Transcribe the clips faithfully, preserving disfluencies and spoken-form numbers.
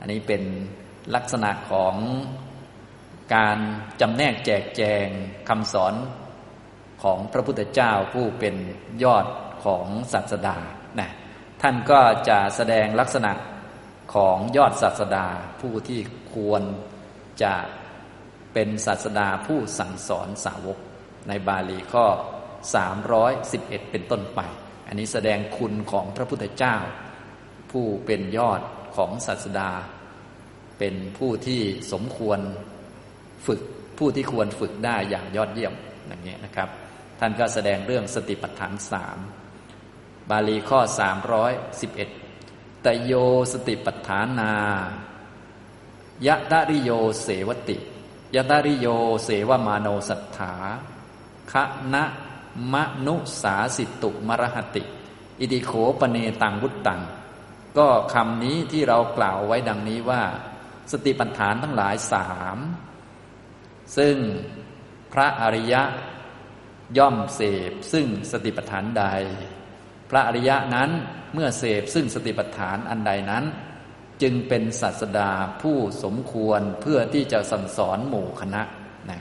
อันนี้เป็นลักษณะของการจำแนกแจกแจงคำสอนของพระพุทธเจ้าผู้เป็นยอดของศาสดานะท่านก็จะแสดงลักษณะของยอดศาสดาผู้ที่ควรจะเป็นศาสดาผู้สั่งสอนสาวกในบาลีข้อสามร้อยสิบเอ็ดเป็นต้นไปอันนี้แสดงคุณของพระพุทธเจ้าผู้เป็นยอดของศาสดาเป็นผู้ที่สมควรฝึกผู้ที่ควรฝึกได้อย่างยอดเยี่ยมอย่างนี้นะครับท่านก็แสดงเรื่องสติปัฏฐานสามบาลีข้อสามร้อยสิบเอ็ดตโยสติปัฏฐานายะตะริโยเสวติยะตะริโยเสวมาโนสัทธาคะนะมนุสาสิตุมรหติอิติโขปเนตังวุตตังก็คำนี้ที่เรากล่าวไว้ดังนี้ว่าสติปัฏฐานทั้งหลายสามซึ่งพระอริยะย่อมเสพซึ่งสติปัฏฐานใดพระอริยะนั้นเมื่อเสพซึ่งสติปัฏฐานอันใดนั้นจึงเป็นศาสดาผู้สมควรเพื่อที่จะสั่งสอนหมู่คณะนะ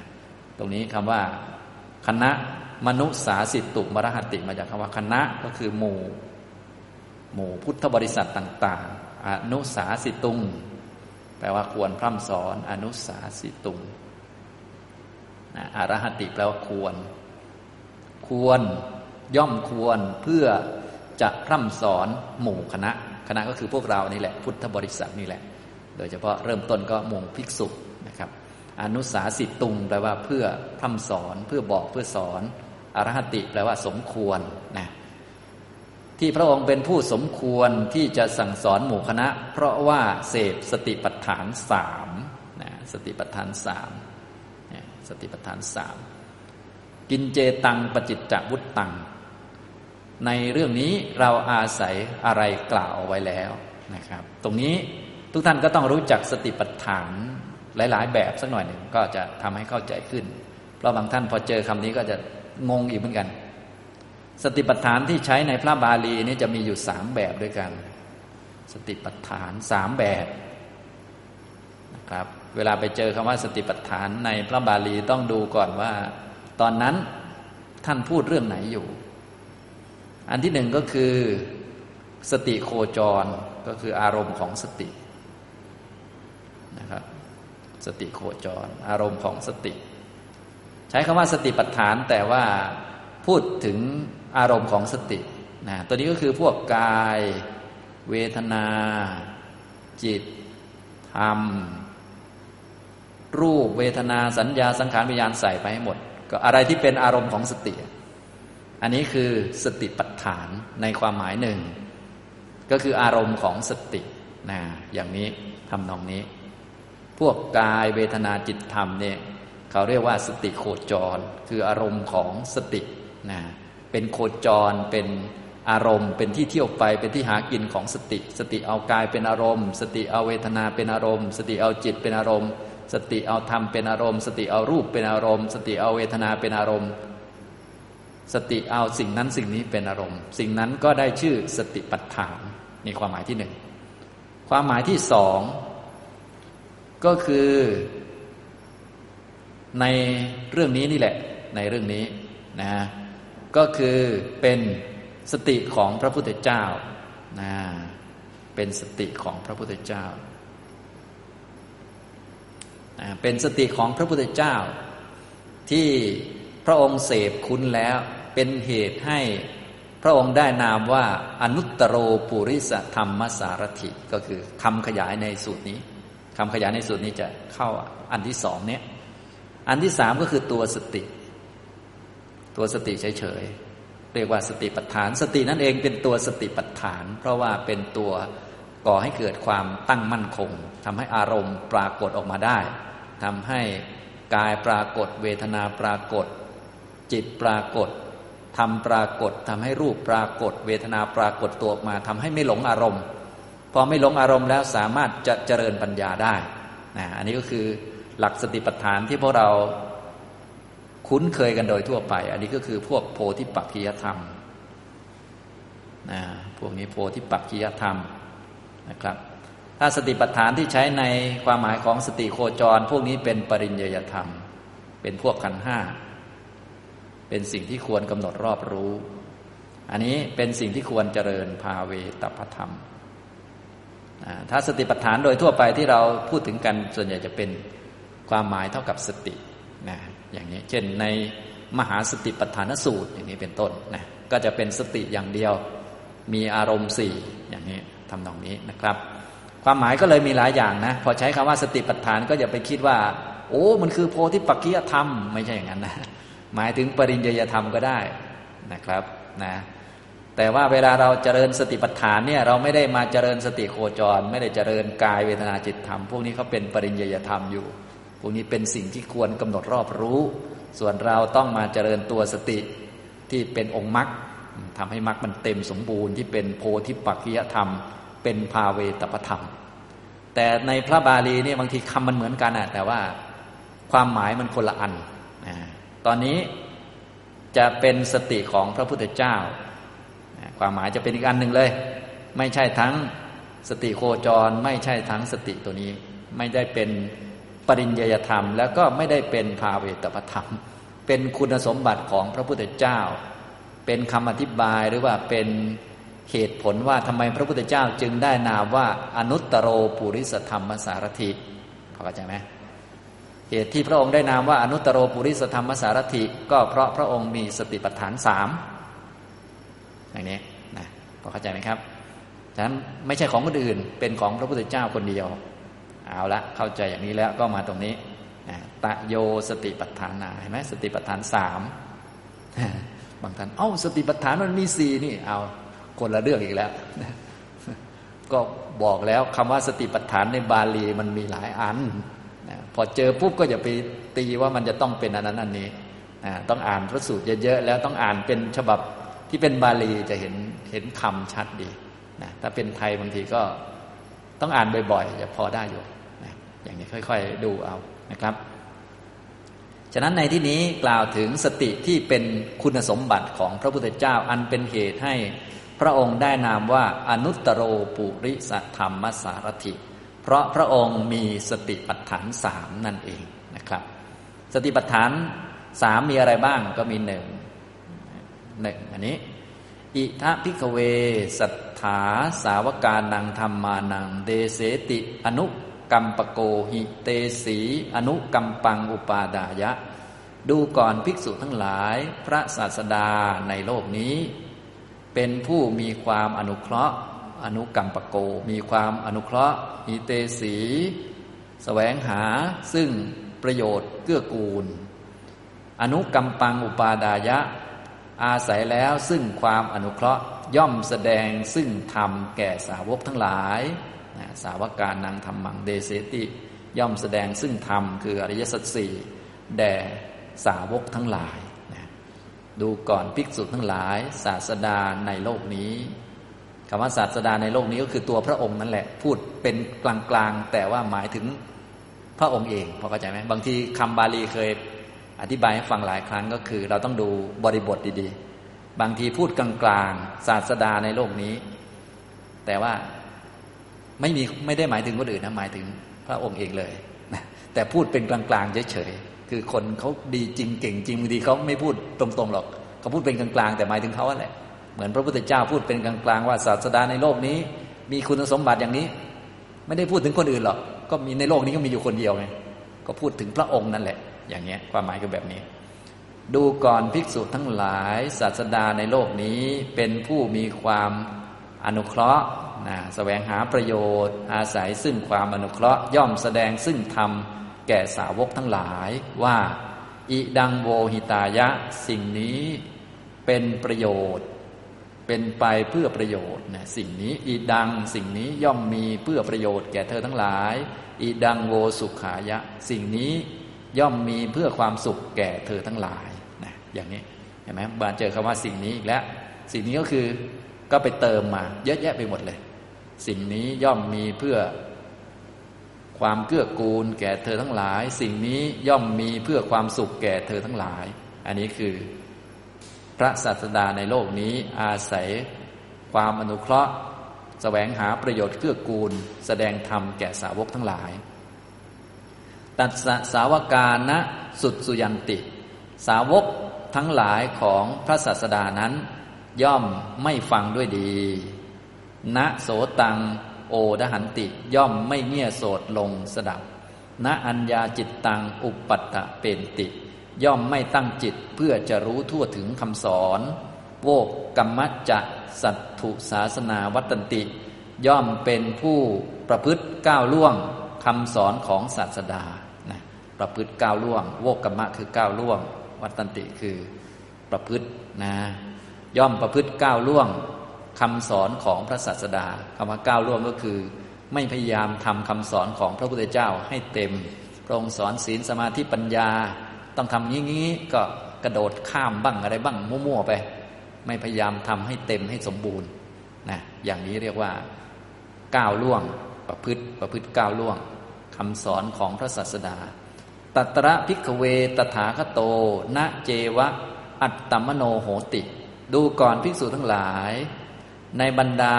ตรงนี้คำว่าคณะมนุสาสิตุมรหติมาจากคำว่าคณะก็คือหมู่หมู่พุทธบริษัทต่างๆอนุสาสิตุงแปลว่าควรพร่ำสอนอนุสาสิตุงนะอรหติแปลว่าควรควรย่อมควรเพื่อจะพร่ำสอนหมู่คณะคณะก็คือพวกเรานี่แหละพุทธบริษัทนี่แหละโดยเฉพาะเริ่มต้นก็หมู่ภิกษุนะครับอนุสาสิตุงแปลว่าเพื่อพร่ำสอนเพื่อบอกเพื่อสอนอรหติแปลว่าสมควรนะที่พระองค์เป็นผู้สมควรที่จะสั่งสอนหมู่คณะเพราะว่าเสพสติปัฏฐานสามนะสติปัฏฐานสามนะสติปัฏฐานสามกินเจตังปจิจจวุตตังในเรื่องนี้เราอาศัยอะไรกล่าวเอาไว้แล้วนะครับตรงนี้ทุกท่านก็ต้องรู้จักสติปัฏฐานหลายๆแบบสักหน่อยหนึ่งก็จะทำให้เข้าใจขึ้นเพราะบางท่านพอเจอคำนี้ก็จะงงอีกเหมือนกันสติปัฏฐานที่ใช้ในพระบาลีนี่จะมีอยู่สามแบบด้วยกันสติปัฏฐานสามแบบนะครับเวลาไปเจอคำว่าสติปัฏฐานในพระบาลีต้องดูก่อนว่าตอนนั้นท่านพูดเรื่องไหนอยู่อันที่หนึ่งก็คือสติโคจรก็คืออารมณ์ของสตินะครับสติโคจรอารมณ์ของสติใช้คำว่าสติปัฏฐานแต่ว่าพูดถึงอารมณ์ของสตินะตัวนี้ก็คือพวกกายเวทนาจิตธรรมรูปเวทนาสัญญาสังขารวิญญาณใส่ไปให้หมดก็อะไรที่เป็นอารมณ์ของสติอันนี้คือสติปัฏฐานในความหมายหนึ่งก็คืออารมณ์ของสตินะอย่างนี้ทำนองนี้พวกกายเวทนาจิตธรรมเนี่ยเขาเรียกว่าสติโคจรคืออารมณ์ของสตินะเป็นโคจรเป็นอารมณ์เป็นที่เที่ยวไปเป็นที่หากินของสติสติเอากายเป็นอารมณ์สติเอาเวทนาเป็นอารมณ์สติเอาจิตเป็นอารมณ์สติเอาธรรมเป็นอารมณ์สติเอารูปเป็นอารมณ์สติเอาเวทนาเป็นอารมณ์สติเอาสิ่งนั้นสิ่งนี้เป็นอารมณ์สิ่งนั้นก็ได้ชื่อสติปัฏฐานนี่ความหมายที่หนึ่งความหมายที่สองก็คือในเรื่องนี้นี่แหละในเรื่องนี้นะก็คือเป็นสติของพระพุทธเจ้านะเป็นสติของพระพุทธเจ้านะเป็นสติของพระพุทธเจ้าที่พระองค์เสพคุณแล้วเป็นเหตุให้พระองค์ได้นามว่าอนุตตโรปุริสธรรมสารถิก็คือคำขยายในสูตรนี้คำขยายในสูตรนี้จะเข้าอันที่สองเนี้ยอันที่สามก็คือตัวสติตัวสติเฉยๆเรียกว่าสติปัฏฐานสตินั่นเองเป็นตัวสติปัฏฐานเพราะว่าเป็นตัวก่อให้เกิดความตั้งมั่นคงทำให้อารมณ์ปรากฏออกมาได้ทำให้กายปรากฏเวทนาปรากฏจิตปรากฏธรรมปรากฏทำให้รูปปรากฏเวทนาปรากฏตัวออกมาทำให้ไม่หลงอารมณ์พอไม่หลงอารมณ์แล้วสามารถจะเจริญปัญญาได้นะอันนี้ก็คือหลักสติปัฏฐานที่พวกเราคุ้นเคยกันโดยทั่วไปอันนี้ก็คือพวกโพธิปักขิยธรรมนะพวกนี้โพธิปักขิยธรรมนะครับ ถ้าสติปัฏฐานที่ใช้ในความหมายของสติโคจรพวกนี้เป็นปริญญยธรรมเป็นพวกขันธ์ห้าเป็นสิ่งที่ควรกำหนดรอบรู้อันนี้เป็นสิ่งที่ควรเจริญภาเวตัพพธรรมถ้าสติปัฏฐานโดยทั่วไปที่เราพูดถึงกันส่วนใหญ่จะเป็นความหมายเท่ากับสตินะอย่างนี้เช่นในมหาสติปัฏฐานสูตรอย่างนี้เป็นต้นนะก็จะเป็นสติอย่างเดียวมีอารมณ์สี่อย่างนี้ทำนองนี้นะครับความหมายก็เลยมีหลายอย่างนะพอใช้คำว่าสติปัฏฐานก็อย่าไปคิดว่าโอ้มันคือโพธิปักขิยธรรมไม่ใช่อย่างนั้นนะหมายถึงปริญญยธรรมก็ได้นะครับนะแต่ว่าเวลาเราเจริญสติปัฏฐานเนี่ยเราไม่ได้มาเจริญสติโคจรไม่ได้เจริญกายเวทนาจิตธรรมพวกนี้เขาเป็นปริญญยธรรมอยู่พวกนี้เป็นสิ่งที่ควรกำหนดรอบรู้ส่วนเราต้องมาเจริญตัวสติที่เป็นองค์มรรคทำให้มรรคมันเต็มสมบูรณ์ที่เป็นโพธิปักขิยธรรมเป็นภาเวตปธรรมแต่ในพระบาลีเนี่ยบางทีคำมันเหมือนกันนะแต่ว่าความหมายมันคนละอันตอนนี้จะเป็นสติของพระพุทธเจ้าความหมายจะเป็นอีกอันหนึ่งเลยไม่ใช่ทั้งสติโคจรไม่ใช่ทั้งสติตัวนี้ไม่ได้เป็นปริญญยธรรมแล้วก็ไม่ได้เป็นภาเวตปธรรมเป็นคุณสมบัติของพระพุทธเจ้าเป็นคำอธิบายหรือว่าเป็นเหตุผลว่าทำไมพระพุทธเจ้าจึงได้นามว่าอนุตตโรปุริสธรรมสารถิเข้าใจไหมเหตุที่พระองค์ได้นามว่าอนุตตโรปุริสธรรมสารถิก็เพราะพระองค์มีสติปัฏฐานสามอย่างนี้นะพอเข้าใจไหมครับฉะนั้นไม่ใช่ของคนอื่นเป็นของพระพุทธเจ้าคนเดียวเอาละเข้าใจอย่างนี้แล้วก็มาตรงนี้นะตะโยสติปัฏฐานาเห็นไหมสติปัฏฐานสามบางท่านเอ้าสติปัฏฐานมันมีสี่นี่เอาคนละเรื่องอีกแล้วก็บอกแล้วคำว่าสติปัฏฐานในบาลีมันมีหลายอันพอเจอปุ๊บก็อย่าไปตีว่ามันจะต้องเป็นอันนั้นอันนี้ต้องอ่านพระสูตรเยอะๆแล้วต้องอ่านเป็นฉบับที่เป็นบาลีจะเห็นเห็นคำชัดดีนะถ้าเป็นไทยบางทีก็ต้องอ่านบ่อยๆจะพอได้อยู่นะอย่างนี้ค่อยๆดูเอานะครับฉะนั้นในที่นี้กล่าวถึงสติที่เป็นคุณสมบัติของพระพุทธเจ้าอันเป็นเหตุให้พระองค์ได้นามว่าอนุตตโรปุริสธรรมสารถิเพราะพระองค์มีสติปัฏฐานสามนั่นเองนะครับสติปัฏฐานสามมีอะไรบ้างก็มีหนึ่งหนึ่งอันนี้อิทะภิกขเวสัทธาสาวกานังธรรมานังเดเสติอนุกัมปโกหิเตสีอนุกัมปังอุปาดายะดูก่อนภิกษุทั้งหลายพระศาสดาในโลกนี้เป็นผู้มีความอนุเคราะห์อนุกัมปโกมีความอนุเคราะห์หิเตสีแสวงหาซึ่งประโยชน์เกื้อกูลอนุกัมปังอุปาดายะอาศัยแล้วซึ่งความอนุเคราะห์ย่อมแสดงซึ่งธรรมแก่สาวกทั้งหลายสาวกานังธรรมังเดเสติย่อมแสดงซึ่งธรรมคืออริยสัจสี่แด่สาวกทั้งหลายดูก่อนภิกษุทั้งหลายศาสดาในโลกนี้คำว่าศาสดาในโลกนี้ก็คือตัวพระองค์นั่นแหละพูดเป็นกลางๆแต่ว่าหมายถึงพระองค์เองพอเข้าใจไหมบางทีคำบาลีเคยอธิบายให้ฟังหลายครั้งก็คือเราต้องดูบริบทดีๆบางทีพูดกลางๆศาสดาในโลกนี้แต่ว่าไม่มีไม่ได้หมายถึงคนอื่นนะหมายถึงพระองค์เองเลยแต่พูดเป็นกลางๆเฉยๆคือคนเขาดีจริงเก่งจริงบางทีเขาไม่พูดตรงๆหรอกเขาพูดเป็นกลางๆแต่หมายถึงเขาแหละเหมือนพระพุทธเจ้าพูดเป็นกลางๆว่าศาสดาในโลกนี้มีคุณสมบัติอย่างนี้ไม่ได้พูดถึงคนอื่นหรอกก็มีในโลกนี้ก็มีอยู่คนเดียวไงก็พูดถึงพระองค์นั่นแหละอย่างเงี้ยความหมายก็แบบนี้ดูก่อนภิกษุทั้งหลายศาสดาในโลกนี้เป็นผู้มีความอนุเคราะห์นะแสวงหาประโยชน์อาศัยซึ่งความอนุเคราะห์ย่อมแสดงซึ่งธรรมแก่สาวกทั้งหลายว่าอิดังโวหิตายะสิ่งนี้เป็นประโยชน์เป็นไปเพื่อประโยชน์นะสิ่งนี้อิดังสิ่งนี้ย่อมมีเพื่อประโยชน์แก่เธอทั้งหลายอิดังโวสุขายะสิ่งนี้ย่อมมีเพื่อความสุขแก่เธอทั้งหลายนะอย่างนี้เห็นไหมบาเจอคำว่าสิ่งนี้อีกแล้วสิ่งนี้ก็คือก็ไปเติมมาเยอะแยะไปหมดเลยสิ่งนี้ย่อมมีเพื่อความเกื้อกูลแก่เธอทั้งหลายสิ่งนี้ย่อมมีเพื่อความสุขแก่เธอทั้งหลายอันนี้คือพระศาสดาในโลกนี้อาศัยความอนุเคราะห์ แสวงหาประโยชน์เกื้อกูลแสดงธรรมแก่สาวกทั้งหลายตัสสะสาวกานะสุดสุยันติสาวกทั้งหลายของพระศาสดานั้นย่อมไม่ฟังด้วยดีนะโสตังโอดหันติย่อมไม่เงี่ยโสดลงสดับนะอัญญาจิตตังอุปปัตตะเปนติย่อมไม่ตั้งจิตเพื่อจะรู้ทั่วถึงคำสอนโวกัมมัจจะสัตถุศาสนาวัตตันติย่อมเป็นผู้ประพฤติก้าวล่วงคำสอนของศาสดานะประพฤติก้าวล่วงโวกัมมะคือก้าวล่วงวัตตันติคือประพฤตินะย่อมประพฤติก้าวล่วงคำสอนของพระศาสดาคำว่าก้าวล่วงก็คือไม่พยายามทำคำสอนของพระพุทธเจ้าให้เต็มพระองค์สอนศีลสมาธิปัญญาต้องทำอย่างนี้ก็กระโดดข้ามบ้างอะไรบ้างมั่วๆไปไม่พยายามทำให้เต็มให้สมบูรณ์นะอย่างนี้เรียกว่าก้าวล่วงประพฤติประพฤติก้าวล่วงคำสอนของพระศาสดาตัตระภิกขเวตถาคโตนะเจวะอัตตมโนโหติดูก่อนภิกษุทั้งหลายในบรรดา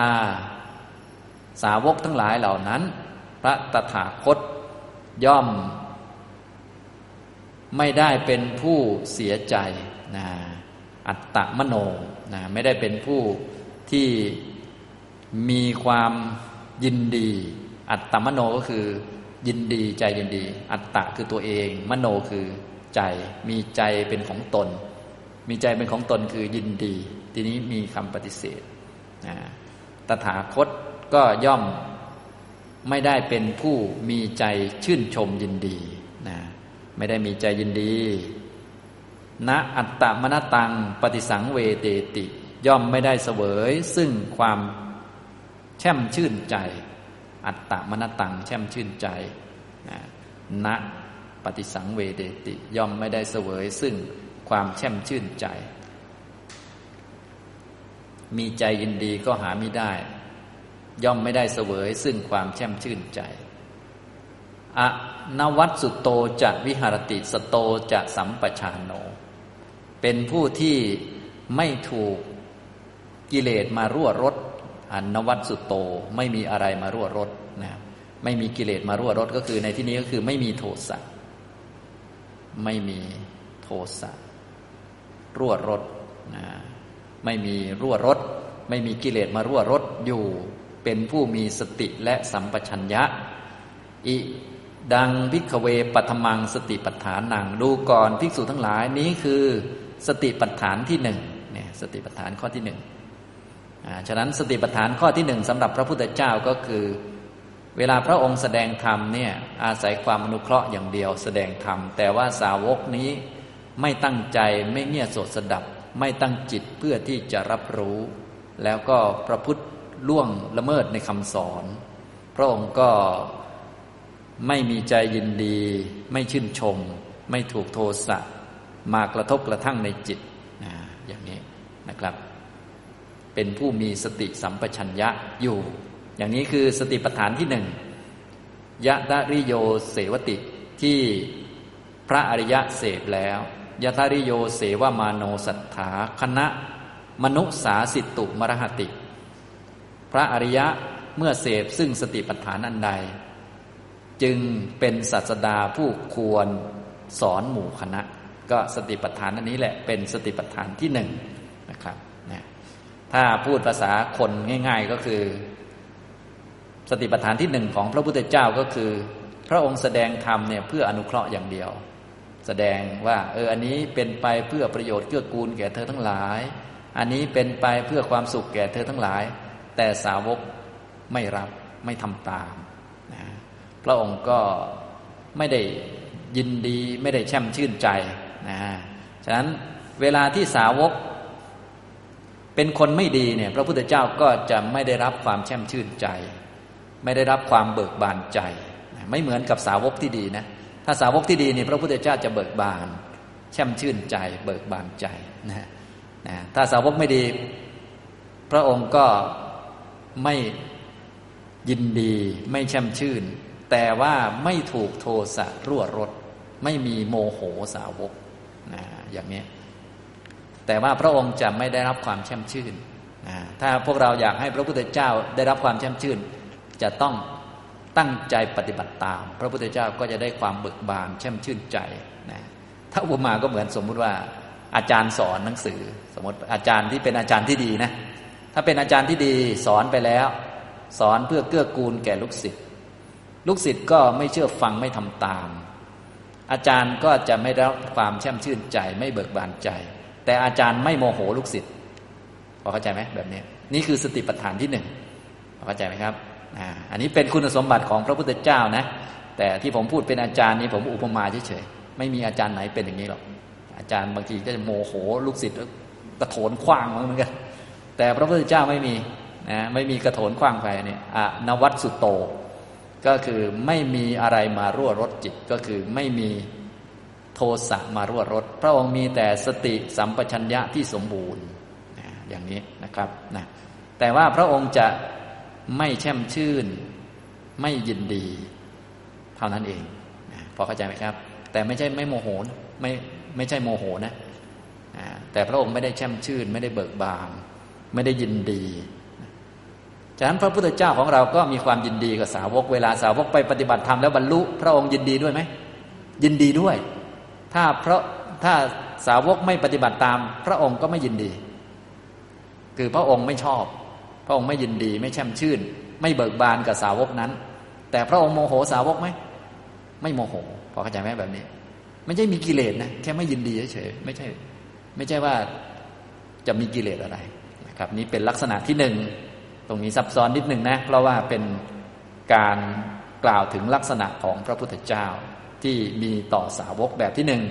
สาวกทั้งหลายเหล่านั้นพระตถาคตย่อมไม่ได้เป็นผู้เสียใจนะอัตตมโนนะไม่ได้เป็นผู้ที่มีความยินดีอัตตมโนก็คือยินดีใจยินดีอัตตะคือตัวเองมโนคือใจมีใจเป็นของตนมีใจเป็นของตนคือยินดีทีนี้มีคำปฏิเสธนะตถาคตก็ย่อมไม่ได้เป็นผู้มีใจชื่นชมยินดีนะไม่ได้มีใจยินดีนะอัตตมนตังปฏิสังเวเตติย่อมไม่ได้เสวยซึ่งความแช่มชื่นใจอัตตมนตังแช่มชื่นใจนะนะปฏิสังเวเตติย่อมไม่ได้เสวยซึ่งความแช่มชื่นใจมีใจยินดีก็หาไม่ได้ย่อมไม่ได้เสวยซึ่งความแช่มชื่นใจอนวัตสุโตจะวิหารติสโตจะสัมปชานโนเป็นผู้ที่ไม่ถูกกิเลสมารั่วรดอนวัตสุโตไม่มีอะไรมารั่วรดนะไม่มีกิเลสมารั่วรดก็คือในที่นี้ก็คือไม่มีโทสะไม่มีโทสะรั่วรดนะไม่มีรั่วรดไม่มีกิเลสมารั่วรดอยู่เป็นผู้มีสติและสัมปชัญญะอิดังภิกขเวปัทมังสติปัฏฐานังดูก่อนภิกษุทั้งหลายนี้คือสติปัฏฐานที่หนึ่งเนี่ยสติปัฏฐานข้อที่หนึ่งอ่าฉะนั้นสติปัฏฐานข้อที่หนึ่งสำหรับพระพุทธเจ้าก็คือเวลาพระองค์แสดงธรรมเนี่ยอาศัยความอนุเคราะห์อย่างเดียวแสดงธรรมแต่ว่าสาวกนี้ไม่ตั้งใจไม่เงี่ยโสดสดับไม่ตั้งจิตเพื่อที่จะรับรู้แล้วก็ประพฤติล่วงละเมิดในคำสอนพระองค์ก็ไม่มีใจยินดีไม่ชื่นชมไม่ถูกโทสะมากระทบกระทั่งในจิตนะอย่างนี้นะครับเป็นผู้มีสติสัมปชัญญะอยู่อย่างนี้คือสติปัฏฐานที่หนึ่งยะทะริโยเสวติที่พระอริยะเสพแล้วยะทะริโยเสวมาโนสัทธาคณะมนุสาสิตุมรหติพระอริยะเมื่อเสพซึ่งสติปัฏฐานอันใดจึงเป็นศาสดาผู้ควรสอนหมู่คณะก็สติปัฏฐานอันนี้แหละเป็นสติปัฏฐานที่หนึ่งนะครับนะถ้าพูดภาษาคนง่ายๆก็คือสติปัฏฐานที่หนึ่งของพระพุทธเจ้าก็คือพระองค์แสดงธรรมเนี่ยเพื่ออนุเคราะห์อย่างเดียวแสดงว่าเอออันนี้เป็นไปเพื่อประโยชน์เกื้อกูลแก่เธอทั้งหลายอันนี้เป็นไปเพื่อความสุขแก่เธอทั้งหลายแต่สาวกไม่รับไม่ทำตามพระองค์ก็ไม่ได้ยินดีไม่ได้แช่มชื่นใจนะฉะนั้นเวลาที่สาวกเป็นคนไม่ดีเนี่ยพระพุทธเจ้าก็จะไม่ได้รับความแช่มชื่นใจไม่ได้รับความเบิกบานใจไม่เหมือนกับสาวกที่ดีนะถ้าสาวกที่ดีเนี่ยพระพุทธเจ้าจะเบิกบานแช่มชื่นใจเบิกบานใจนะนะถ้าสาวกไม่ดีพระองค์ก็ไม่ยินดีไม่แช่มชื่นแต่ว่าไม่ถูกโทสะรั่วรดไม่มีโมโหสาวกนะอย่างนี้แต่ว่าพระองค์จะไม่ได้รับความแช่มชื่น ถ้าพวกเราอยากให้พระพุทธเจ้าได้รับความแช่มชื่นจะต้องตั้งใจปฏิบัติตามพระพุทธเจ้าก็จะได้ความเบิกบานแช่มชื่นใจนะถ้าอุปมาก็เหมือนสมมุติว่าอาจารย์สอนหนังสือสมมติอาจารย์ที่เป็นอาจารย์ที่ดีนะถ้าเป็นอาจารย์ที่ดีสอนไปแล้วสอนเพื่อเกื้อกูลแก่ลูกศิษย์ลูกศิษย์ก็ไม่เชื่อฟังไม่ทำตามอาจารย์ก็จะไม่ได้รับความแช่มชื่นใจไม่เบิกบานใจแต่อาจารย์ไม่โมโหลูกศิษย์พอเข้าใจไหมแบบนี้นี่คือสติปัฏฐานที่หนึ่งพอเข้าใจไหมครับอ่าอันนี้เป็นคุณสมบัติของพระพุทธเจ้านะแต่ที่ผมพูดเป็นอาจารย์นี้ผมอุปมาเฉยๆไม่มีอาจารย์ไหนเป็นอย่างนี้หรอกอาจารย์บางทีก็จะโมโหลูกศิษย์กระโถนขว้างเหมือนกันแต่พระพุทธเจ้าไม่มีนะไม่มีกระโถนขว้างใครเนี่ยอนวัตสุโตก็คือไม่มีอะไรมารั่วรดจิตก็คือไม่มีโทสะมารั่วรดพระองค์มีแต่สติสัมปชัญญะที่สมบูรณ์อย่างนี้นะครับนะแต่ว่าพระองค์จะไม่แช่มชื่นไม่ยินดีเท่านั้นเองนะพอเข้าใจไหมครับแต่ไม่ใช่ไม่โมโหไม่ไม่ใช่โมโหนะแต่พระองค์ไม่ได้แช่มชื่นไม่ได้เบิกบานไม่ได้ยินดีฉะนั้นพระพุทธเจ้าของเราก็มีความยินดีกับสาวกเวลาสาวกไปปฏิบัติธรรมแล้วบรรลุพระองค์ยินดีด้วยไหมยินดีด้วยถ้าเพราะถ้าสาวกไม่ปฏิบัติตามพระองค์ก็ไม่ยินดีคือพระองค์ไม่ชอบพระองค์ไม่ยินดีไม่แช่มชื่นไม่เบิกบานกับสาวกนั้นแต่พระองค์โมโหสาวกไหมไม่โมโหพอเข้าใจไหมแบบนี้ไม่ใช่มีกิเลสนะแค่ไม่ยินดีเฉยๆไม่ใช่ไม่ใช่ว่าจะมีกิเลสอะไรนะครับนี้เป็นลักษณะที่หนึ่งตรงนี้ซับซ้อนนิดหนึ่งนะเพราะว่าเป็นการกล่าวถึงลักษณะของพระพุทธเจ้าที่มีต่อสาวกแบบที่หนึ่ง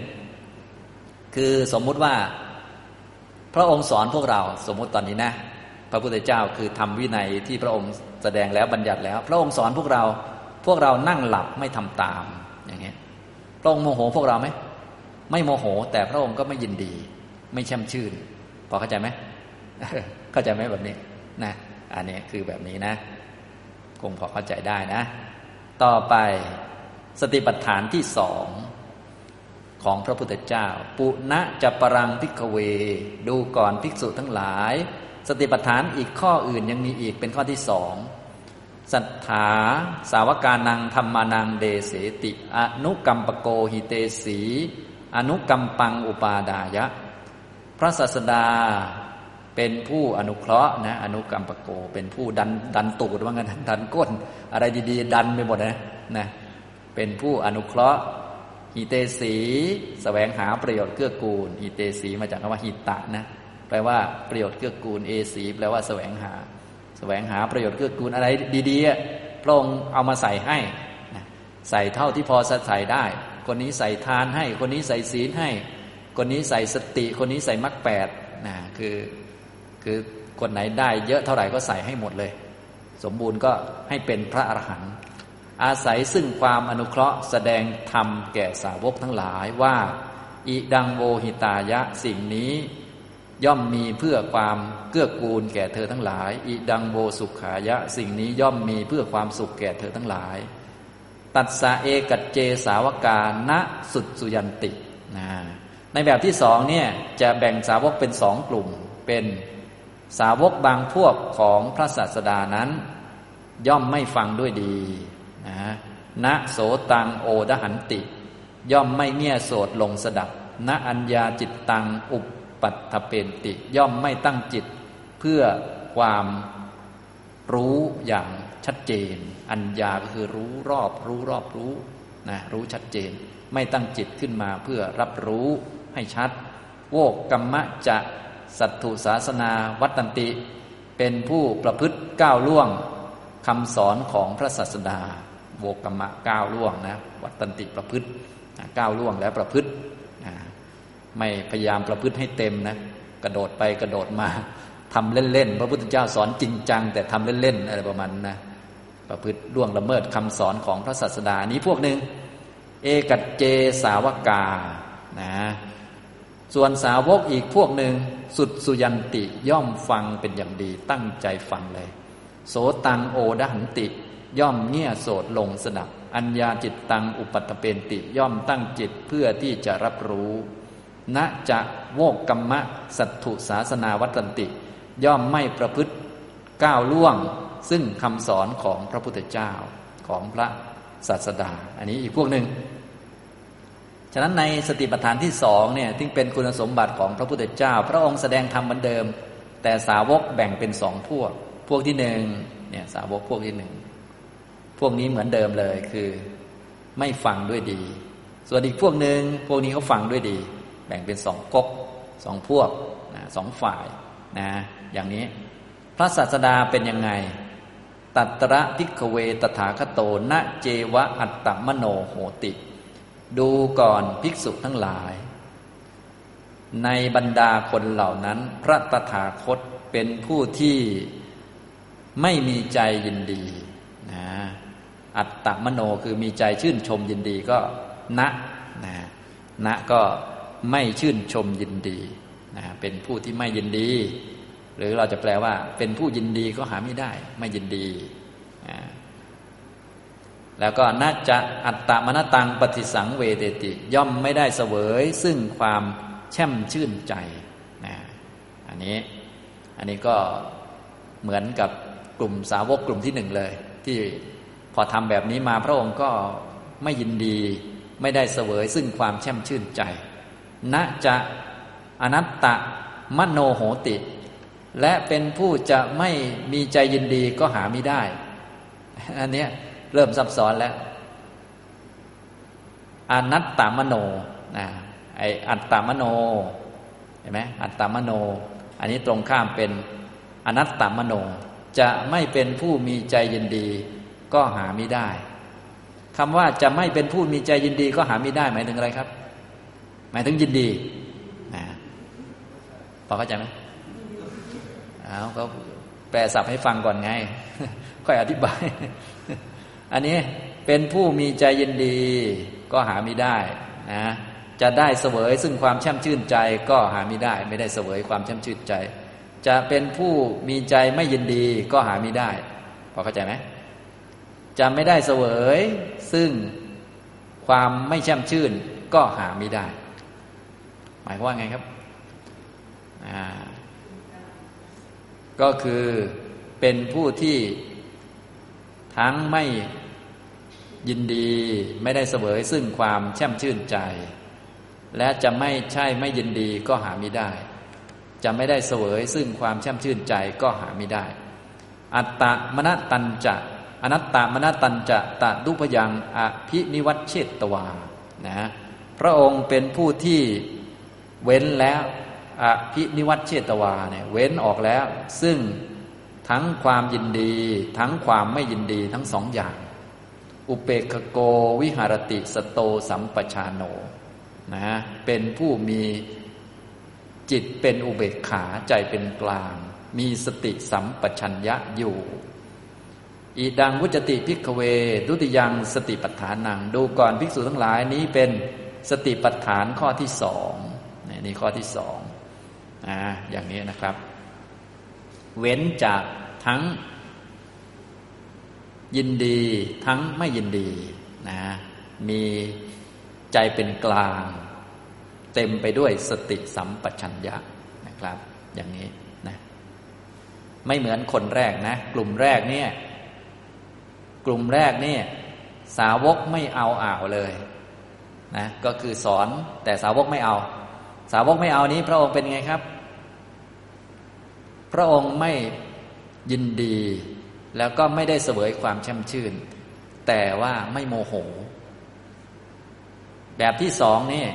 คือสมมุติว่าพระองค์สอนพวกเราสมมุติตอนนี้นะพระพุทธเจ้าคือธรรมวินัยที่พระองค์แสดงแล้วบัญญัติแล้วพระองค์สอนพวกเราพวกเรานั่งหลับไม่ทำตามอย่างนี้พระองค์โมโหพวกเราไหมไม่โมโหแต่พระองค์ก็ไม่ยินดีไม่แช่มชื่นพอเข้าใจไหม เข้าใจไหมแบบนี้นะอันนี้คือแบบนี้นะคงพอเข้าใจได้นะต่อไปสติปัฏฐานที่สองของพระพุทธเจ้าปุณะจะปรังภิกขเวดูก่อนภิกษุทั้งหลายสติปัฏฐานอีกข้ออื่นยังมีอีกเป็นข้อที่สองสัทธาสาวกานังธรรมานังเดเสติอนุกัมปโกหิเตสีอนุกัมปังอุปาดายะพระศาสดาเป็นผู้อนุเคราะห์นะอนุกัมปโกเป็นผู้ดันดันตูดว่างั้นดันก้นอะไรดีๆดันไปหมดนะนะเป็นผู้อนุเคราะห์หิเตสีแสวงหาประโยชน์เกื้อกูลหิเตสีมาจากคำว่าหิตะนะแปลว่าประโยชน์เกื้อกูลเอสีแปลว่าแสวงหาแสวงหาประโยชน์เกื้อกูลอะไรดีๆพระองค์เอามาใส่ให้นะใส่เท่าที่พอใส่ได้คนนี้ใส่ทานให้คนนี้ใส่ศีลให้คนนี้ใส่สติคนนี้ใส่มรรคแปดนะคือคือคนไหนได้เยอะเท่าไหร่ก็ใส่ให้หมดเลยสมบูรณ์ก็ให้เป็นพระอรหันต์อาศัยซึ่งความอนุเคราะห์แสดงธรรมแก่สาวกทั้งหลายว่าอิดังโวหิตายะสิ่งนี้ย่อมมีเพื่อความเกื้อกูลแก่เธอทั้งหลายอิดังโวสุขายะสิ่งนี้ย่อมมีเพื่อความสุขแก่เธอทั้งหลายตัสสะเอกัจเจสาวกานะสุดสุยันตินะในแบบที่สองเนี่ยจะแบ่งสาวกเป็นสองกลุ่มเป็นสาวกบางพวกของพระศาสดานั้นย่อมไม่ฟังด้วยดีนะนะโสตังโอดหันติย่อมไม่เงี่ยโสดลงสดับนะอัญญาจิตตังอุปปัฏฐเปนติย่อมไม่ตั้งจิตเพื่อความรู้อย่างชัดเจนอัญญาก็คือรู้รอบรู้รอบรู้นะรู้ชัดเจนไม่ตั้งจิตขึ้นมาเพื่อรับรู้ให้ชัดโวกกัมมะจะสัตถุศาสนาวัตตันติเป็นผู้ประพฤติก้าวล่วงคำสอนของพระศาสดาโวกกัมมะก้าวล่วงนะวัตตันติประพฤติก้าวล่วงและประพฤติไม่พยายามประพฤติให้เต็มนะกระโดดไปกระโดดมาทำเล่นๆพระพุทธเจ้าสอนจริงจังแต่ทำเล่นๆอะไรประมาณนั้นนะประพฤติล่วงละเมิดคำสอนของพระศาสดานี้พวกหนึ่งเอกัจเจสาวกานะส่วนสาวกอีกพวกหนึ่งสุดสุยันติย่อมฟังเป็นอย่างดีตั้งใจฟังเลยโสตังโอดหันติย่อมเงี่ยโสดลงสดับอัญญาจิตตังอุปัฏฐเปนติย่อมตั้งจิตเพื่อที่จะรับรู้นะจะโวกกัมมะสัตถุศาสนาวัตตันติ ย่อมไม่ประพฤติก้าวล่วงซึ่งคำสอนของพระพุทธเจ้าของพระศาสดาอันนี้อีกพวกหนึ่งฉะนั้นในสติปัฏฐานที่สองเนี่ยที่เป็นคุณสมบัติของพระพุทธเจ้าพระองค์แสดงธรรมเหมือนเดิมแต่สาวกแบ่งเป็นสองพวกพวกที่หนึ่งเนี่ยสาวกพวกที่หนึ่งพวกนี้เหมือนเดิมเลยคือไม่ฟังด้วยดีส่วนอีกพวกหนึ่งพวกนี้เขาฟังด้วยดีแบ่งเป็นสองก๊กสองพวกนะสองฝ่ายนะอย่างนี้พระศาสดาเป็นยังไงตัตระภิกขเวตถาคโตนะเจวะอัตตมโนโหติดูก่อนภิกษุทั้งหลายในบรรดาคนเหล่านั้นพระตถาคตเป็นผู้ที่ไม่มีใจยินดีนะอัตตมโนคือมีใจชื่นชมยินดีก็นะนะนะก็ไม่ชื่นชมยินดีนะเป็นผู้ที่ไม่ยินดีหรือเราจะแปลว่าเป็นผู้ยินดีก็หาไม่ได้ไม่ยินดีนะแล้วก็น่าจะอัตตมนตังปฏิสังเวเตติย่อมไม่ได้เสวยซึ่งความแช่มชื่นใจนะอันนี้อันนี้ก็เหมือนกับกลุ่มสาวกกลุ่มที่หนึ่งเลยที่พอทำแบบนี้มาพระองค์ก็ไม่ยินดีไม่ได้เสวยซึ่งความแช่มชื่นใจนะจะอนัตตมโนโหติและเป็นผู้จะไม่มีใจยินดีก็หาไม่ได้อันนี้เริ่มซับซ้อนแล้วอนัตตมโนนะไออัตตมโนเห็นไหมอัตตมโนอันนี้ตรงข้ามเป็นอนัตตมโนจะไม่เป็นผู้มีใจยินดีก็หาไม่ได้คำว่าจะไม่เป็นผู้มีใจยินดีก็หาไม่ได้หมายถึงอะไรครับหมายถึงยินดีนะพอเข้าใจไหมเอาก็แปลศัพท์ให้ฟังก่อนไงค่อยอธิบายอันนี้เป็นผู้มีใจยินดีก็หาไม่ได้นะจะได้เสวยซึ่งความแช่มชื่นใจก็หาไม่ได้ไม่ได้เสวยความแช่มชื่นใจจะเป็นผู้มีใจไม่ยินดีก็หาไม่ได้พอเข้าใจไหมจะไม่ได้เสวยซึ่งความไม่แช่มชื่นก็หาไม่ได้หมายความว่าไงครับอ่าก็คือเป็นผู้ที่ทั้งไม่ยินดีไม่ได้เสวยซึ่งความแช่มชื่นใจและจะไม่ใช่ไม่ยินดีก็หาไม่ได้จะไม่ได้เสวยซึ่งความแช่มชื่นใจก็หาไม่ได้อัตตมนตัญจะอนัตตมนตัญจะตดุพยังอภินิวัชเชตวานะพระองค์เป็นผู้ที่เว้นแล้วอภินิวัชเชตวาเนี่ยเว้นออกแล้วซึ่งทั้งความยินดีทั้งความไม่ยินดีทั้งสองอย่างอุเปกโกวิหารติสโตสัมปชาโนนะเป็นผู้มีจิตเป็นอุเบกขาใจเป็นกลางมีสติสัมปชัญญะอยู่อิดังวุจติภิกขเวดุติยังสติปัฏฐานังดูก่อนภิกษุทั้งหลายนี้เป็นสติปัฏฐานข้อที่สองนี่ข้อที่สองอ่าอย่างนี้นะครับเว้นจากทั้งยินดีทั้งไม่ยินดีนะมีใจเป็นกลางเต็มไปด้วยสติสัมปชัญญะนะครับอย่างนี้นะไม่เหมือนคนแรกนะกลุ่มแรกเนี่ยกลุ่มแรกเนี่ยสาวกไม่เอาอ่าวเลยนะก็คือสอนแต่สาวกไม่เอาสาวกไม่เอานี้พระองค์เป็นไงครับพระองค์ไม่ยินดีแล้วก็ไม่ได้เสวยความแช่มชื่นแต่ว่าไม่โมโหแบบที่สองนี่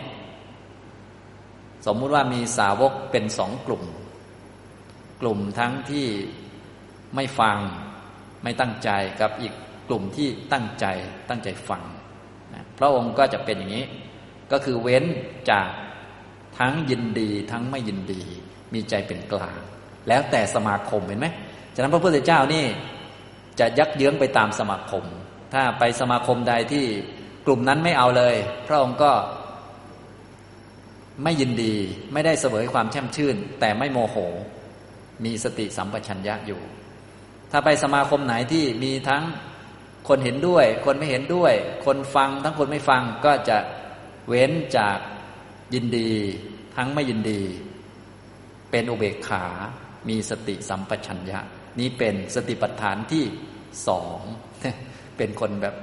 สมมุติว่ามีสาวกเป็นสองกลุ่มกลุ่มทั้งที่ไม่ฟังไม่ตั้งใจกับอีกกลุ่มที่ตั้งใจตั้งใจฟังนะพระองค์ก็จะเป็นอย่างนี้ก็คือเว้นจากทั้งยินดีทั้งไม่ยินดีมีใจเป็นกลางแล้วแต่สมาคมเห็นไหมฉะนั้นพระพุทธเจ้านี่จะยักเยื้องไปตามสมาคมถ้าไปสมาคมใดที่กลุ่มนั้นไม่เอาเลยพระองค์ก็ไม่ยินดีไม่ได้เสวยความแช่มชื่นแต่ไม่โมโหมีสติสัมปชัญญะอยู่ถ้าไปสมาคมไหนที่มีทั้งคนเห็นด้วยคนไม่เห็นด้วยคนฟังทั้งคนไม่ฟังก็จะเว้นจากยินดีทั้งไม่ยินดีเป็นอุเบกขา มีสติสัมปชัญญะนี้เป็นสติปัฏฐานที่สองเป็นคนแบบ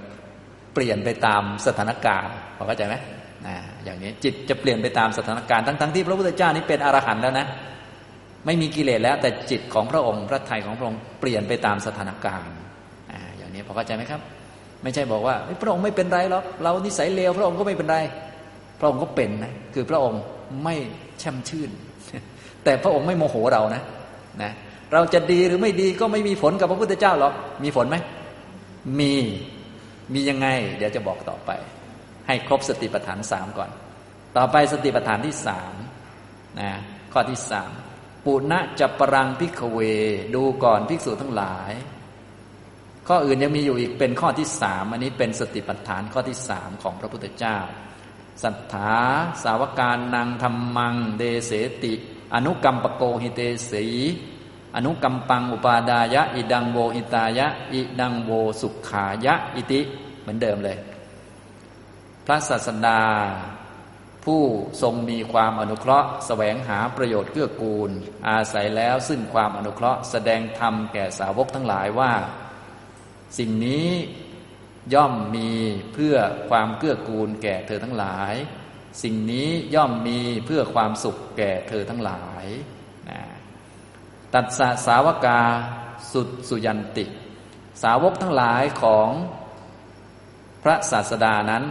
เปลี่ยนไปตามสถานการณ์เข้าใจไหมนะอย่างนี้จิตจะเปลี่ยนไปตามสถานการณ์ทั้งๆที่พระพุทธเจ้านี้เป็นอรหันต์แล้วนะไม่มีกิเลสแล้วแต่จิตของพระองค์พระทัยของพระองค์เปลี่ยนไปตามสถานการณ์อ่าอย่างนี้พอเข้าใจไหมครับไม่ใช่บอกว่าพระองค์ไม่เป็นไรหรอกเรานิสัยเลวพระองค์ก็ไม่เป็นไรพระองค์ก็เป็นนะคือพระองค์ไม่แช่มชื่นแต่พระองค์ไม่โมโหเรานะนะเราจะดีหรือไม่ดีก็ไม่มีผลกับพระพุทธเจ้าหรอกมีผลไหมมีมียังไงเดี๋ยวจะบอกต่อไปให้ครบสติปัฏฐานสามก่อนต่อไปสติปัฏฐานที่สามนะข้อที่สามปุณะจัปปรังภิกขเวดูก่อนภิกษุทั้งหลายข้ออื่นยังมีอยู่อีกเป็นข้อที่สามอันนี้เป็นสติปัฏฐานข้อที่สามของพระพุทธเจ้าสัทธาสาวการนังธรรมังเดเสติอนุกัมปโกหิเตสีอนุกัมปังอุปาดายะอิดังโวหิตายะอิดังโวสุขายะอิติเหมือนเดิมเลยพระศาสดาผู้ทรงมีความอนุเคราะห์แสวงหาประโยชน์เกื้อกูลอาศัยแล้วซึ่งความอนุเคราะห์แสดงธรรมแก่สาวกทั้งหลายว่าสิ่งนี้ย่อมมีเพื่อความเกื้อกูลแก่เธอทั้งหลายสิ่งนี้ย่อมมีเพื่อความสุขแก่เธอทั้งหลายตัสสะสาวกาสุตสุยันติสาวกทั้งหลายของพระศาสดานั้น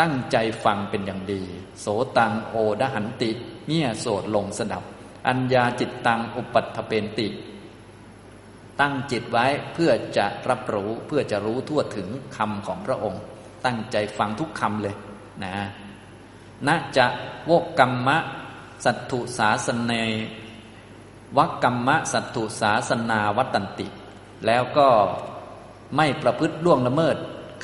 ตั้งใจฟังเป็นอย่างดีโสตังโอดหันติเมียโสดลงสดับอัญญาจิตตังอุปัฏฐเปนติตั้งจิตไว้เพื่อจะรับรู้เพื่อจะรู้ทั่วถึงคำของพระองค์ตั้งใจฟังทุกคำเลยนะนะจะวกกัมมะสัตถุสาสเนวกกัมมะสัตถุสาสนาวัตันติแล้วก็ไม่ประพฤติล่วงละเมิด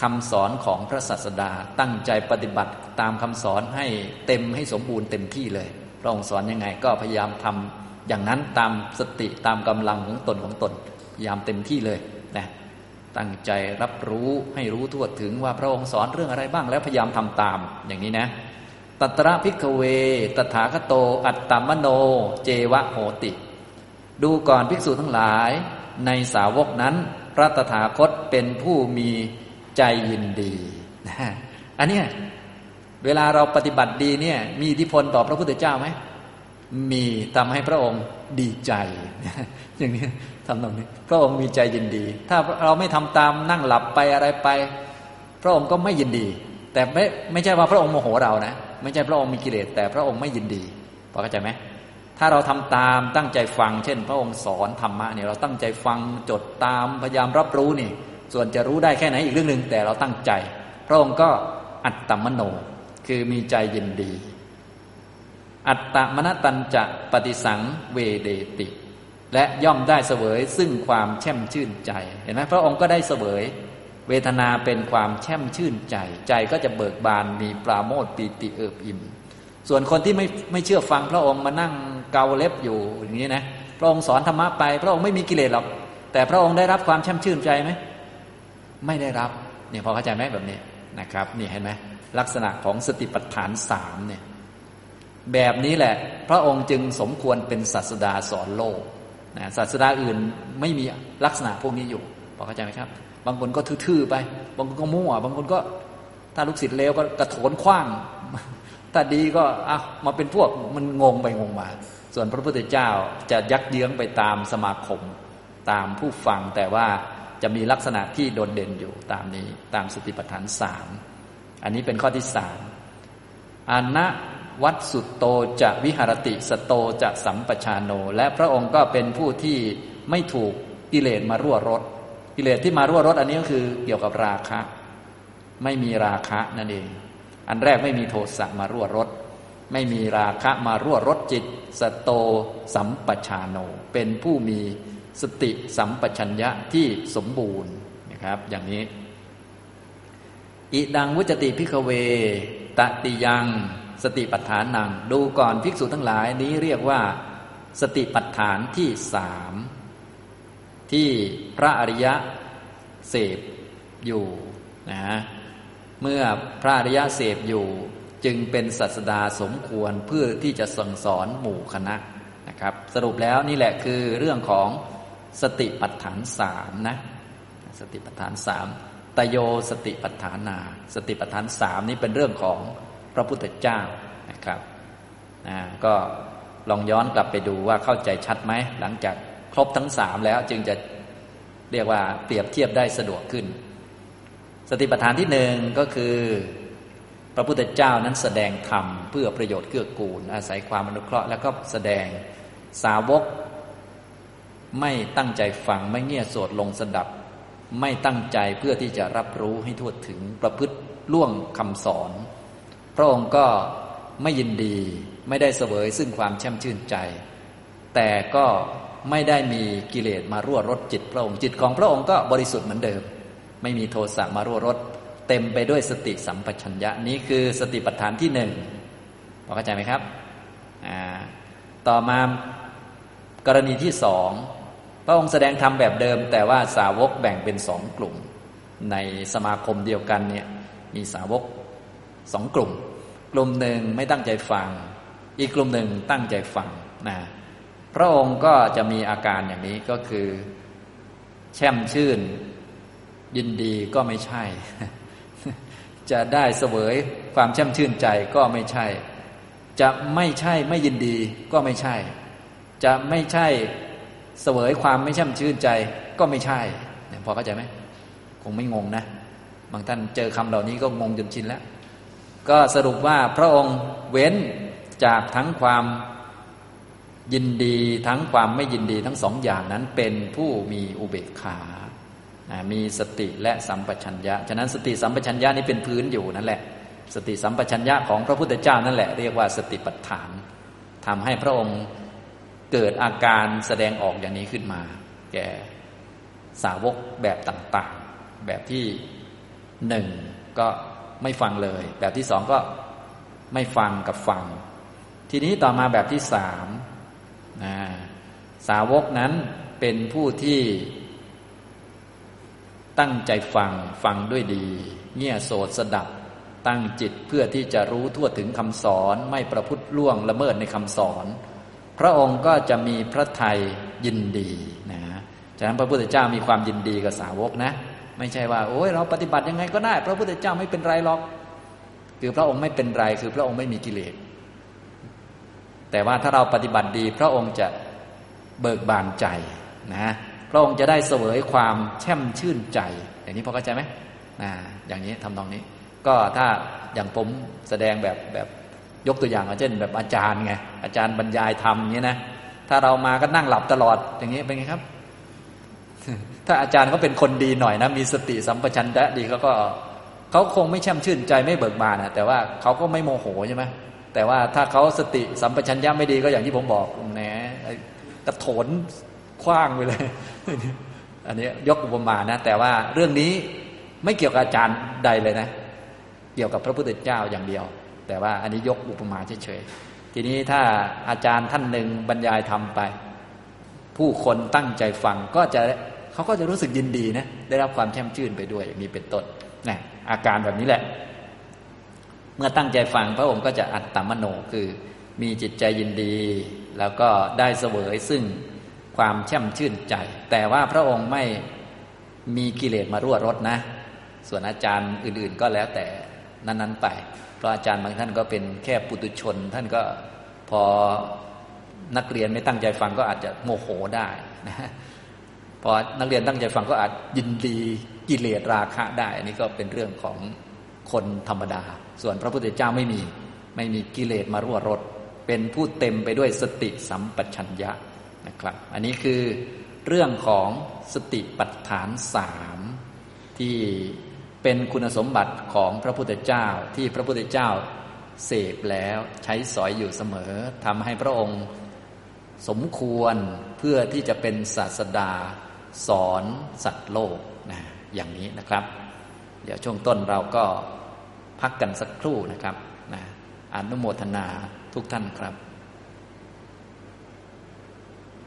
คำสอนของพระศาสดาตั้งใจปฏิบัติตามคำสอนให้เต็มให้สมบูรณ์เต็มที่เลยพระองค์สอนยังไงก็พยายามทำอย่างนั้นตามสติตามกำลังของตนของตนพยายามเต็มที่เลยนะตั้งใจรับรู้ให้รู้ทั่วถึงว่าพระองค์สอนเรื่องอะไรบ้างแล้วพยายามทำตามอย่างนี้นะตัตระภิกขเวตถาคโตอัตตมโนเจวะโหติดูก่อนภิกษุทั้งหลายในสาวกนั้นพระตถาคตเป็นผู้มีใจยินดีนะอันเนี้ยเวลาเราปฏิบัติดีเนี่ยมีอิทธิพลต่อพระพุทธเจ้าไหมมีทำให้พระองค์ดีใจอย่างนี้ทำตรงนี้พระองค์มีใจยินดีถ้าเราไม่ทำตามนั่งหลับไปอะไรไปพระองค์ก็ไม่ยินดีแต่ไม่ไม่ใช่ว่าพระองค์โมโหเรานะไม่ใช่พระองค์มีกิเลสแต่พระองค์ไม่ยินดีพอเข้าใจไหมถ้าเราทำตามตั้งใจฟังเช่นพระองค์สอนธรรมะเนี่ยเราตั้งใจฟังจดตามพยายามรับรู้นี่ส่วนจะรู้ได้แค่ไหนอีกเรื่องนึงแต่เราตั้งใจพระองค์ก็อัตตมโนคือมีใจยินดีอัตตมนตัญจะปฏิสังเวเดติและย่อมได้เสวยซึ่งความแช่มชื่นใจเห็นไหมพระองค์ก็ได้เสวยเวทนาเป็นความแช่มชื่นใจใจก็จะเบิกบานมีปราโมทย์ปีติเอิบอิ่มส่วนคนที่ไม่ไม่เชื่อฟังพระองค์มานั่งเกาเล็บอยู่อย่างนี้นะพระองค์สอนธรรมะไปพระองค์ไม่มีกิเลสหรอกแต่พระองค์ได้รับความแช่มชื่นใจไหมไม่ได้รับเนี่ยพอเข้าใจไหมแบบนี้นะครับนี่เห็นไหมลักษณะของสติปัฏฐานสามเนี่ยแบบนี้แหละพระองค์จึงสมควรเป็นศาสดาสอนโลกนะศาสดาอื่นไม่มีลักษณะพวกนี้อยู่พอเข้าใจไหมครับบางคนก็ทื่อๆไปบางคนก็มั่วบางคนก็ถ้าลูกศิษย์เลวก็กระโถนขว้างถ้าดีก็อ่ะมาเป็นพวกมันงงไปงงมาส่วนพระพุทธเจ้าจะยักเยื้องไปตามสมาคมตามผู้ฟังแต่ว่าจะมีลักษณะที่โดดเด่นอยู่ตามนี้ตามสติปัฏฐานสามอันนี้เป็นข้อที่สามอานะวัตสุตโตจะวิหรติสโตจะสัมปชาโนและพระองค์ก็เป็นผู้ที่ไม่ถูกกิเลสมารั่วรถกิเลสที่มารั่วรถอันนี้ก็คือเกี่ยวกับราคะไม่มีราคะนั่นเองอันแรกไม่มีโทสะมารั่วรถไม่มีราคะมารั่วรถจิตสโตสัมปชาโนเป็นผู้มีสติสัมปชัญญะที่สมบูรณ์นะครับอย่างนี้อิดังวุจติภิกขเวตติยังสติปัฏฐานังดูก่อนภิกษุทั้งหลายนี้เรียกว่าสติปัฏฐานที่สามที่พระอริยะเสพอยู่นะเมื่อพระอริยะเสพอยู่จึงเป็นศาสดาสมควรเพื่อที่จะสั่งสอนหมู่คณะ นะครับสรุปแล้วนี่แหละคือเรื่องของสติปัฏฐานสามนะสติปัฏฐานสามตโยสติปัฏฐานาสติปัฏฐานสามนี้เป็นเรื่องของพระพุทธเจ้านะครับนะก็ลองย้อนกลับไปดูว่าเข้าใจชัดไหมหลังจากครบทั้งสามแล้วจึงจะเรียกว่าเปรียบเทียบได้สะดวกขึ้นสติปัฏฐานที่หนึ่งก็คือพระพุทธเจ้านั้นแสดงธรรมเพื่อประโยชน์เกื้อกูลอาศัยความอนุเคราะห์แล้วก็แสดงสาวกไม่ตั้งใจฟังไม่เงี่ยโสดลงสดับไม่ตั้งใจเพื่อที่จะรับรู้ให้ทั่วถึงประพฤติล่วงคำสอนพระองค์ก็ไม่ยินดีไม่ได้เสวยซึ่งความแช่มชื่นใจแต่ก็ไม่ได้มีกิเลสมารั่วรดจิตพระองค์จิตของพระองค์ก็บริสุทธิ์เหมือนเดิมไม่มีโทสะมารั่วรดเต็มไปด้วยสติสัมปชัญญะนี้คือสติปัฏฐานที่หนึ่งพอเข้าใจไหมครับต่อมากรณีที่สองพระองค์แสดงธรรมแบบเดิมแต่ว่าสาวกแบ่งเป็นสองกลุ่มในสมาคมเดียวกันเนี่ยมีสาวกสองกลุ่มกลุ่มหนึ่งไม่ตั้งใจฟังอีกกลุ่มหนึ่งตั้งใจฟังนะพระองค์ก็จะมีอาการอย่างนี้ก็คือแช่มชื่นยินดีก็ไม่ใช่จะได้เสวยความแช่มชื่นใจก็ไม่ใช่จะไม่ใช่ไม่ยินดีก็ไม่ใช่จะไม่ใช่เสวยความไม่แช่มชื่นใจก็ไม่ใช่พอเข้าใจไหมคงไม่งงนะบางท่านเจอคำเหล่านี้ก็งงจนชินแล้วก็สรุปว่าพระองค์เว้นจากทั้งความยินดีทั้งความไม่ยินดีทั้งสองอย่างนั้นเป็นผู้มีอุเบกขามีสติและสัมปชัญญะฉะนั้นสติสัมปชัญญะนี้เป็นพื้นอยู่นั่นแหละสติสัมปชัญญะของพระพุทธเจ้านั่นแหละเรียกว่าสติปัฏฐานทำให้พระองค์เกิดอาการแสดงออกอย่างนี้ขึ้นมาแก่สาวกแบบต่างๆแบบที่หนึ่งก็ไม่ฟังเลยแบบที่สองก็ไม่ฟังกับฟังทีนี้ต่อมาแบบที่สามนะสาวกนั้นเป็นผู้ที่ตั้งใจฟังฟังด้วยดีเงี่ยโสดสดับตั้งจิตเพื่อที่จะรู้ทั่วถึงคำสอนไม่ประพฤติล่วงละเมิดในคำสอนพระองค์ก็จะมีพระทัยยินดีนะฉะนั้นพระพุทธเจ้ามีความยินดีกับสาวกนะไม่ใช่ว่าโอ้ยเราปฏิบัติยังไงก็ได้พระพุทธเจ้าไม่เป็นไรหรอกคือพระองค์ไม่เป็นไรคือพระองค์ไม่มีกิเลสแต่ว่าถ้าเราปฏิบัติดีพระองค์จะเบิกบานใจนะพระองค์จะได้เสวยความแช่มชื่นใจอย่างนี้พอเข้าใจไหมนะอย่างนี้ทำตรงนี้ก็ถ้าอย่างผมแสดงแบบแบบยกตัวอย่างเช่นแบบอาจารย์ไงอาจารย์บรรยายธรรมอย่างนี้นะถ้าเรามาก็นั่งหลับตลอดอย่างนี้เป็นไงครับ ถ้าอาจารย์เขาเป็นคนดีหน่อยนะมีสติสัมปชัญญะดีเขาก็เขาคงไม่แช่มชื่นใจไม่เบิกบานนะแต่ว่าเขาก็ไม่โมโหใช่ไหมแต่ว่าถ้าเขาสติสัมปชัญญะไม่ดีก็อย่างที่ผมบอกแหนะกระโถนคว้างไปเลยอันนี้ยกอุปมานะแต่ว่าเรื่องนี้ไม่เกี่ยวกับอาจารย์ใดเลยนะเกี่ยวกับพระพุทธเจ้าอย่างเดียวแต่ว่าอันนี้ยกอุปมาเฉยๆทีนี้ถ้าอาจารย์ท่านหนึ่งบรรยายธรรมไปผู้คนตั้งใจฟังก็จะเขาก็จะรู้สึกยินดีนะได้รับความแช่มชื่นไปด้วยอย่างนี้เป็นต้นนะอาการแบบนี้แหละเมื่อตั้งใจฟังพระองค์ก็จะอัตตมโนคือมีจิตใจยินดีแล้วก็ได้เสวยซึ่งความแช่มชื่นใจแต่ว่าพระองค์ไม่มีกิเลสมารั่วรดนะส่วนอาจารย์อื่นๆก็แล้วแต่นั้นๆไปเพราะอาจารย์บางท่านก็เป็นแค่ปุถุชนท่านก็พอนักเรียนไม่ตั้งใจฟังก็อาจจะโมโหได้นะพอนักเรียนตั้งใจฟังก็อาจยินดีกิเลสราคะได้อันนี้ก็เป็นเรื่องของคนธรรมดาส่วนพระพุทธเจ้าไม่มีไม่มีกิเลสมารั่วรดเป็นผู้เต็มไปด้วยสติสัมปชัญญะนะครับอันนี้คือเรื่องของสติปัฏฐานสามที่เป็นคุณสมบัติของพระพุทธเจ้าที่พระพุทธเจ้าเสพแล้วใช้สอยอยู่เสมอทำให้พระองค์สมควรเพื่อที่จะเป็นศาสดาสอนสัตว์โลกนะอย่างนี้นะครับเดี๋ยวช่วงต้นเราก็พักกันสักครู่นะครับนะอนุโมทนาทุกท่านครับ